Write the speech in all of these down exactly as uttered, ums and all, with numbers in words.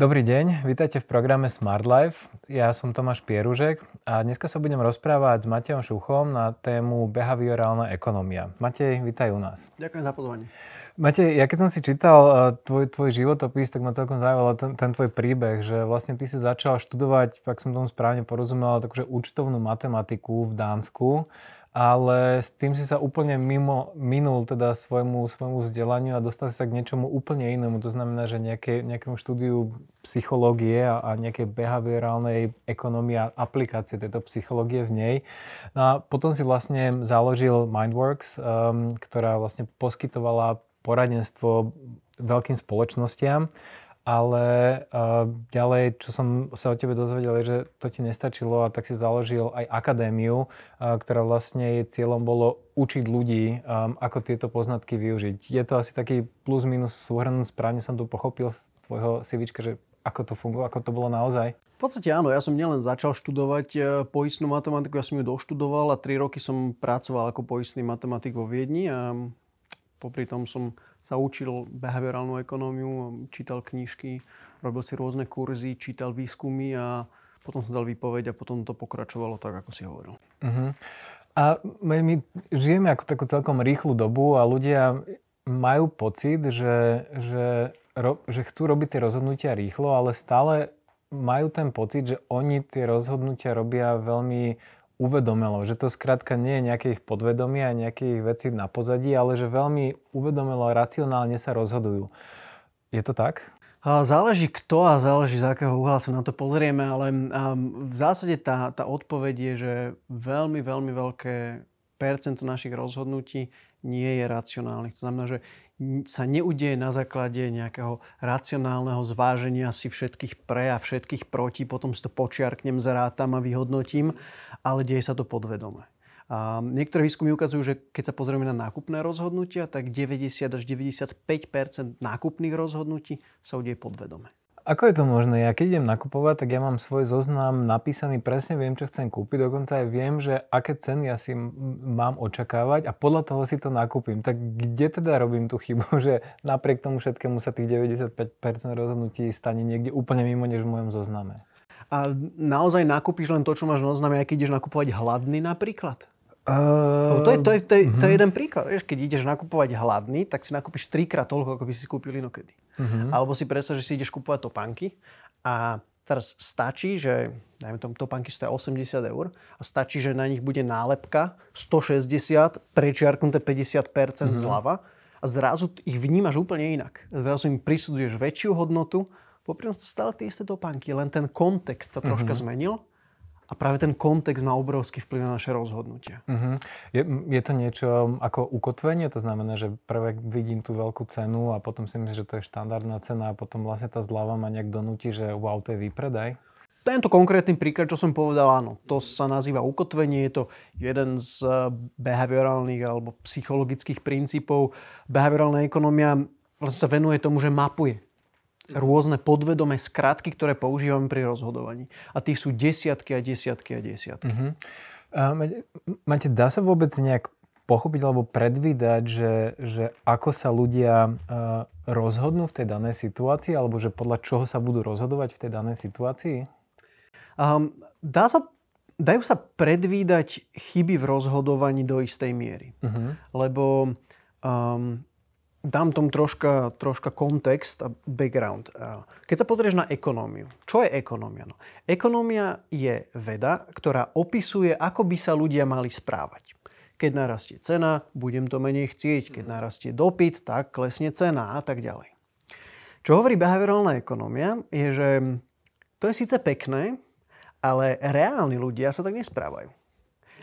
Dobrý deň, vítajte v programe Smart Life. Ja som Tomáš Pieružek a dneska sa budem rozprávať s Matejom Šuchom na tému behaviorálna ekonomia. Matej, vítaj u nás. Ďakujem za pozvanie. Matej, ja keď som si čítal tvoj, tvoj životopis, tak ma celkom zaujalo ten, ten tvoj príbeh, že vlastne ty si začal študovať, ak som tomu správne porozumel, takže účtovnú matematiku v Dánsku, ale s tým si sa úplne mimo, minul teda svojmu, svojmu vzdelaniu a dostal si sa k niečomu úplne inému. To znamená, že nejaké, nejakému štúdiu psychológie a, a nejakej behaviorálnej ekonomie a aplikácie tejto psychológie v nej. No a potom si vlastne založil Mindworks, um, ktorá vlastne poskytovala poradenstvo veľkým spoločnostiam. Ale uh, ďalej, čo som sa o tebe dozvedel, je, že to ti nestačilo a tak si založil aj akadémiu, uh, ktorá vlastne jej cieľom bolo učiť ľudí, um, ako tieto poznatky využiť. Je to asi taký plus minus súhrn, správne som tu pochopil z tvojho CVčka, že ako to fungovalo, ako to bolo naozaj? V podstate áno, ja som nielen začal študovať poistnú matematiku, ja som ju doštudoval a tri roky som pracoval ako poistný matematik vo Viedni a popri tom som sa učil behaviorálnu ekonómiu, čítal knižky, robil si rôzne kurzy, čítal výskumy a potom som dal výpoveď a potom to pokračovalo tak, ako si hovoril. Uh-huh. A my, my žijeme ako takú celkom rýchlu dobu a ľudia majú pocit, že, že, ro, že chcú robiť tie rozhodnutia rýchlo, ale stále majú ten pocit, že oni tie rozhodnutia robia veľmi uvedomelo, že to skrátka nie je nejakých podvedomí a nejakých vecí na pozadí, ale že veľmi uvedomelo a racionálne sa rozhodujú. Je to tak? Záleží kto a záleží z akého uhla sa na to pozrieme, ale v zásade tá, tá odpoveď je, že veľmi, veľmi veľké percento našich rozhodnutí nie je racionálnych. To znamená, že sa neudeje na základe nejakého racionálneho zváženia si všetkých pre a všetkých proti, potom si to počiarknem, zrátam a vyhodnotím, ale deje sa to podvedome. A niektoré výskumy ukazujú, že keď sa pozrieme na nákupné rozhodnutia, tak deväťdesiat až deväťdesiatpäť percent nákupných rozhodnutí sa udeje podvedome. Ako je to možné? Ja keď idem nakupovať, tak ja mám svoj zoznam napísaný, presne viem, čo chcem kúpiť, dokonca aj viem, že aké ceny ja si mám očakávať a podľa toho si to nakúpim. Tak kde teda robím tú chybu, že napriek tomu všetkému sa tých deväťdesiatpäť percent rozhodnutí stane niekde úplne mimo než v mojom zozname? A naozaj nakúpiš len to, čo máš v zozname, aj keď ideš nakupovať hladný napríklad? Uh, to, je, to, je, to, je, to je jeden príklad. Keď ideš nakupovať hladný, tak si nakúpiš trikrát toľko, ako by si kúpil inokedy. Uh-huh. Alebo si predstav, že si ideš kúpovať topánky a teraz stačí, že najmä tomu topánky stojí osemdesiat eur a stačí, že na nich bude nálepka stošesťdesiat, prečiarknuté päťdesiat percent zľava a zrazu ich vnímaš úplne inak. Zrazu im prisudzuješ väčšiu hodnotu. Popri tom stále tie isté topánky, len ten kontext sa troška uh-huh. zmenil. A práve ten kontext má obrovský vplyv na naše rozhodnutia. Uh-huh. Je, je to niečo ako ukotvenie? To znamená, že prvé vidím tú veľkú cenu a potom si myslím, že to je štandardná cena a potom vlastne tá zľava ma nejak donúti, že wow, to je výpredaj? Tento konkrétny príklad, čo som povedal, áno. To sa nazýva ukotvenie. Je to jeden z behaviorálnych alebo psychologických princípov. Behaviorálna ekonomia vlastne sa venuje tomu, že mapuje rôzne podvedomé skratky, ktoré používame pri rozhodovaní. A tých sú desiatky a desiatky a desiatky. Uh-huh. Uh, Matej, dá sa vôbec nejak pochopiť alebo predvídať, že, že ako sa ľudia uh, rozhodnú v tej danej situácii alebo že podľa čoho sa budú rozhodovať v tej danej situácii? Um, dá sa, dajú sa predvídať chyby v rozhodovaní do istej miery. Uh-huh. Lebo Um, dám tomu troška, troška kontext a background. Keď sa pozrieš na ekonómiu, čo je ekonómia? No, ekonómia je veda, ktorá opisuje, ako by sa ľudia mali správať. Keď narastie cena, budem to menej chcieť. Keď narastie dopyt, tak klesne cena a tak ďalej. Čo hovorí behaviorálna ekonómia, je, že to je síce pekné, ale reálni ľudia sa tak nesprávajú.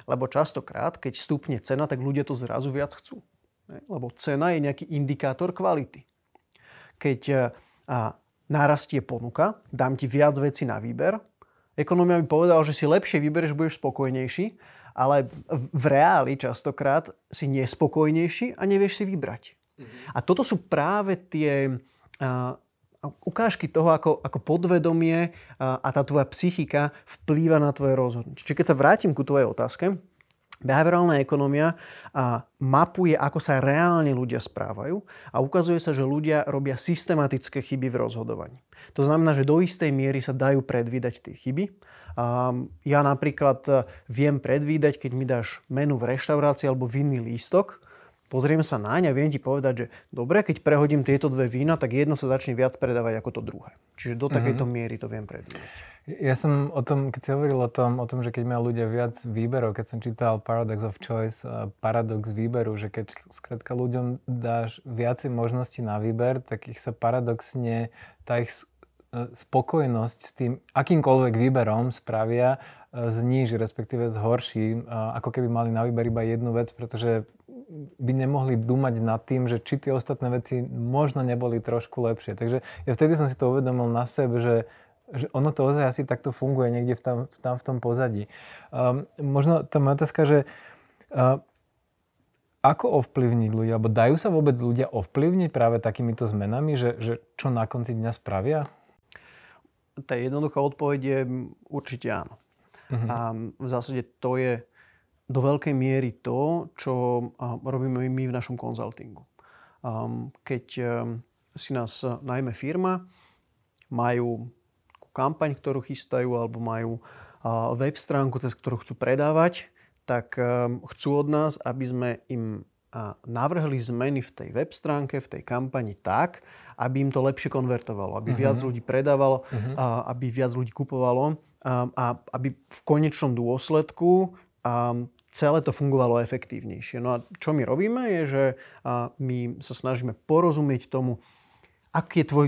Lebo častokrát, keď stúpne cena, tak ľudia to zrazu viac chcú. Lebo cena je nejaký indikátor kvality. Keď narastie ponuka, dám ti viac vecí na výber. Ekonomia mi povedala, že si lepšie vybereš, budeš spokojnejší, ale v reáli častokrát si nespokojnejší a nevieš si vybrať. A toto sú práve tie ukážky toho, ako, ako podvedomie a tá tvoja psychika vplýva na tvoje rozhodnutie. Čiže keď sa vrátim ku tvojej otázke, behaviorálna ekonomia a mapuje, ako sa reálne ľudia správajú a ukazuje sa, že ľudia robia systematické chyby v rozhodovaní. To znamená, že do istej miery sa dajú predvídať tie chyby. Ja napríklad viem predvídať, keď mi dáš menu v reštaurácii alebo vinný lístok, pozriem sa naň a viem ti povedať, že dobre, keď prehodím tieto dve vína, tak jedno sa začne viac predávať ako to druhé. Čiže do takejto miery to viem predvídať. Ja som o tom, keď si hovoril o tom, o tom, že keď majú ľudia viac výberov, keď som čítal Paradox of Choice, paradox výberu, že keď skrátka ľuďom dáš viacej možností na výber, tak ich sa paradoxne tá ich spokojnosť s tým akýmkoľvek výberom spravia zníži, respektíve zhorší, ako keby mali na výber iba jednu vec, pretože by nemohli dúmať nad tým, že či tie ostatné veci možno neboli trošku lepšie. Takže ja vtedy som si to uvedomil na sebe, že, že ono to ozaj asi takto funguje niekde v tam, tam v tom pozadí. Um, možno tá moja otázka, že uh, ako ovplyvniť ľudia, alebo dajú sa vôbec ľudia ovplyvniť práve takýmito zmenami, že, že čo na konci dňa spravia? Tá jednoduchá odpoveď je určite áno. Mhm. A v zásade to je do veľkej miery to, čo robíme my v našom konzultingu. Keď si nás najmä firma, majú kampaň, ktorú chystajú, alebo majú web stránku, cez ktorú chcú predávať, tak chcú od nás, aby sme im navrhli zmeny v tej web stránke, v tej kampani tak, aby im to lepšie konvertovalo, aby uh-huh. viac ľudí predávalo, uh-huh. aby viac ľudí kupovalo a aby v konečnom dôsledku a celé to fungovalo efektívnejšie. No a čo my robíme je, že my sa snažíme porozumieť tomu, aký je tvoj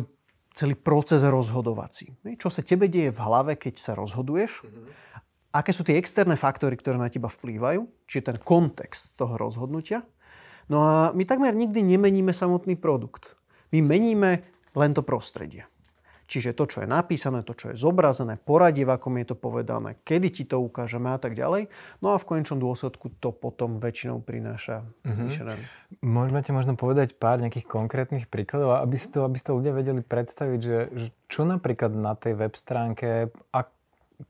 celý proces rozhodovací. Čo sa tebe deje v hlave, keď sa rozhoduješ? Aké sú tie externé faktory, ktoré na teba vplývajú? Čiže ten kontext toho rozhodnutia. No a my takmer nikdy nemeníme samotný produkt. My meníme len to prostredie. Čiže to, čo je napísané, to, čo je zobrazené, poradie, v akom je to povedané, kedy ti to ukážeme a tak ďalej. No a v konečnom dôsledku to potom väčšinou prináša mm-hmm. zvýšené. Môžeme ti možno povedať pár nejakých konkrétnych príkladov, aby si to, aby si to ľudia vedeli predstaviť, že, že čo napríklad na tej web stránke, a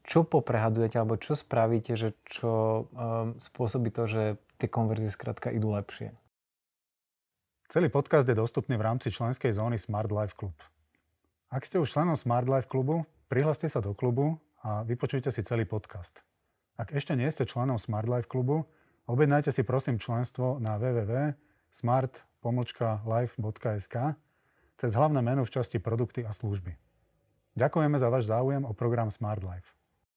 čo poprehadzujete, alebo čo spravíte, že čo um, spôsobí to, že tie konverzie skrátka idú lepšie. Celý podcast je dostupný v rámci členskej zóny Smart Life Club. Ak ste už členom Smart Life klubu, prihláste sa do klubu a vypočujte si celý podcast. Ak ešte nie ste členom Smart Life klubu, objednajte si prosím členstvo na w w w bodka smart pomlčka life bodka es ká cez hlavné menu v časti produkty a služby. Ďakujeme za váš záujem o program Smart Life.